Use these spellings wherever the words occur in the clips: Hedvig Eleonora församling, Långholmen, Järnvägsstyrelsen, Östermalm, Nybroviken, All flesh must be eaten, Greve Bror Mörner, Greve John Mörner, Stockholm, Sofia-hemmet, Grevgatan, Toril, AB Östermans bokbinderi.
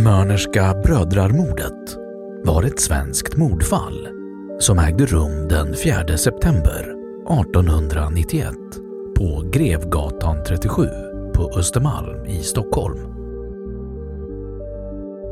Mörnerska brödrarmordet var ett svenskt mordfall som ägde rum den 4 september 1891 på Grevgatan 37 på Östermalm i Stockholm.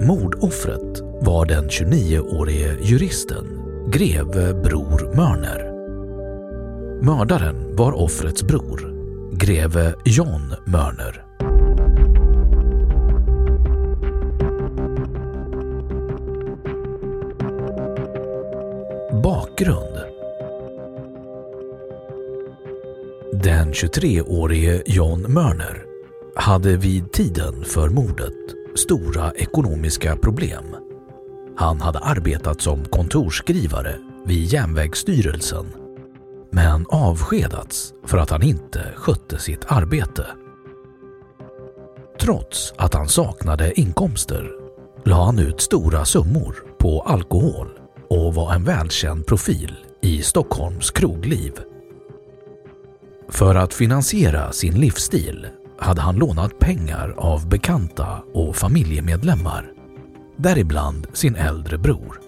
Mordoffret var den 29-årige juristen Greve Bror Mörner. Mördaren var offrets bror, Greve John Mörner. Bakgrund. Den 23-årige John Mörner hade vid tiden för mordet stora ekonomiska problem. Han hade arbetat som kontorsskrivare vid Järnvägsstyrelsen, men avskedats för att han inte skötte sitt arbete. Trots att han saknade inkomster la han ut stora summor på alkohol och var en välkänd profil i Stockholms krogliv. För att finansiera sin livsstil hade han lånat pengar av bekanta och familjemedlemmar, däribland sin äldre bror.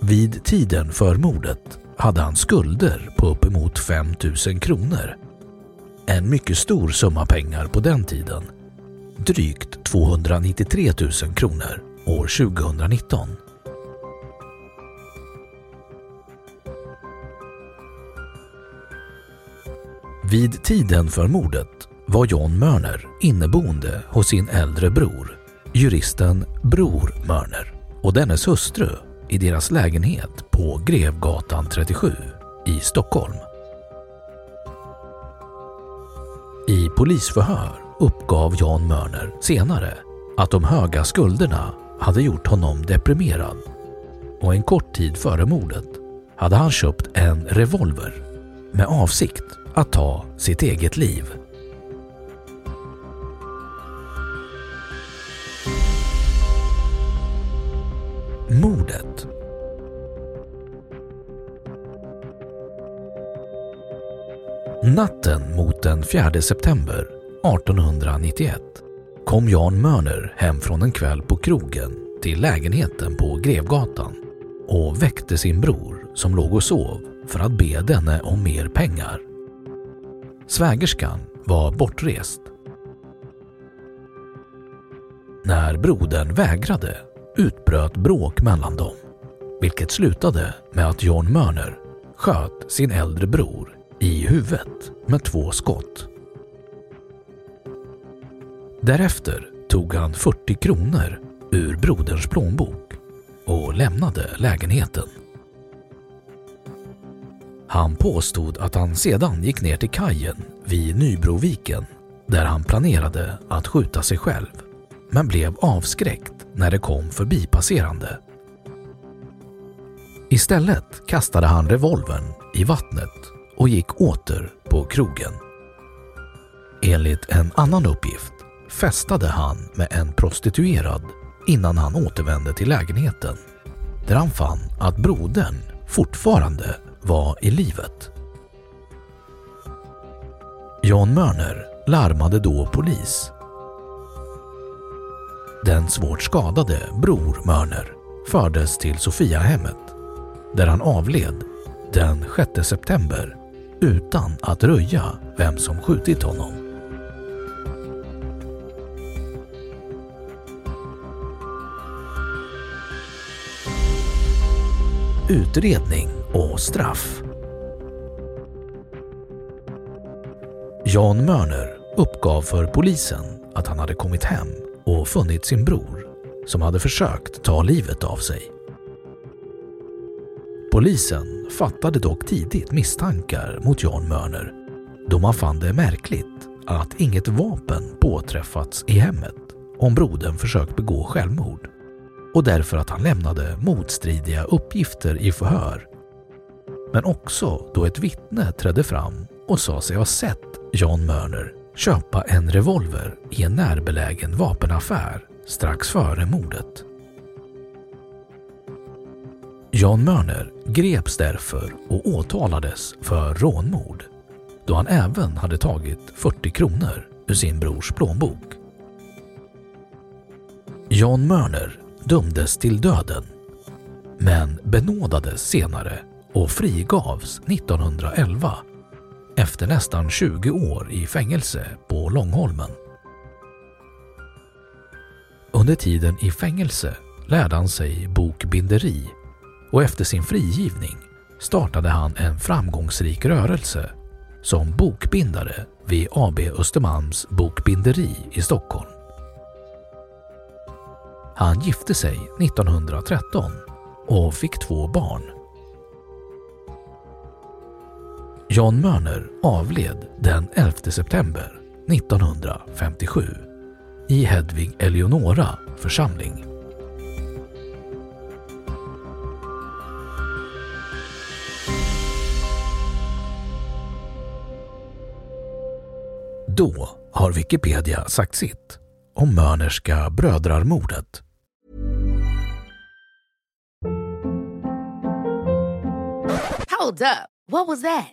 Vid tiden för mordet hade han skulder på uppemot 5 000 kronor. En mycket stor summa pengar på den tiden, drygt 293 000 kronor år 2019. Vid tiden för mordet var John Mörner inneboende hos sin äldre bror, juristen Bror Mörner, och dennes hustru i deras lägenhet på Grevgatan 37 i Stockholm. I polisförhör uppgav John Mörner senare att de höga skulderna hade gjort honom deprimerad, och en kort tid före mordet hade han köpt en revolver med avsikt att ta sitt eget liv. Mordet. Natten mot den 4 september 1891 kom John Mörner hem från en kväll på krogen till lägenheten på Grevgatan och väckte sin bror som låg och sov för att be denne om mer pengar. Svägerskan var bortrest. När brodern vägrade utbröt bråk mellan dem, vilket slutade med att John Mörner sköt sin äldre bror i huvudet med 2 skott. Därefter tog han 40 kronor ur broderns plånbok och lämnade lägenheten. Han påstod att han sedan gick ner till kajen vid Nybroviken där han planerade att skjuta sig själv, men blev avskräckt när det kom förbipasserande. Istället kastade han revolvern i vattnet och gick åter på krogen. Enligt en annan uppgift festade han med en prostituerad innan han återvände till lägenheten, där han fann att brodern fortfarande var i livet. John Mörner larmade då polis. Den svårt skadade Bror Mörner fördes till Sofia-hemmet, där han avled den 6 september utan att röja vem som skjutit honom. Utredning och straff. John Mörner uppgav för polisen att han hade kommit hem och funnit sin bror som hade försökt ta livet av sig. Polisen fattade dock tidigt misstankar mot John Mörner, då man fann det märkligt att inget vapen påträffats i hemmet om brodern försökt begå självmord, och därför att han lämnade motstridiga uppgifter i förhör. Men också då ett vittne trädde fram och sa sig ha sett John Mörner köpa en revolver i en närbelägen vapenaffär strax före mordet. John Mörner greps därför och åtalades för rånmord, då han även hade tagit 40 kronor ur sin brors plånbok. John Mörner dömdes till döden, men benådades senare och frigavs 1911 efter nästan 20 år i fängelse på Långholmen. Under tiden i fängelse lärde han sig bokbinderi, och efter sin frigivning startade han en framgångsrik rörelse som bokbindare vid AB Östermans bokbinderi i Stockholm. Han gifte sig 1913 och fick 2 barn. John Mörner avled den 11 september 1957 i Hedvig Eleonora församling. Då har Wikipedia sagt sitt om Mörnerska brödrarmordet. Hold up. What was that?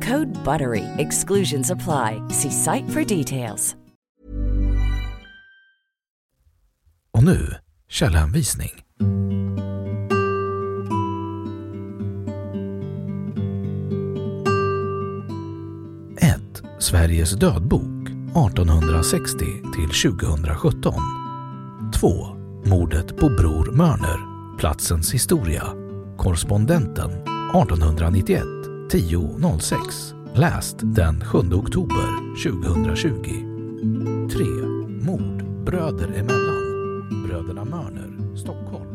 Code BUTTERY. Exclusions apply. See site for details. Och nu källhänvisning. Sveriges dödbok 1860 till 2017. 2. Mordet på Bror Mörner, Platsens historia, Korrespondenten 1891 1006. Läst den 7 oktober 2020. 3. Mord bröder emellan. Bröderna Mörner, Stockholm.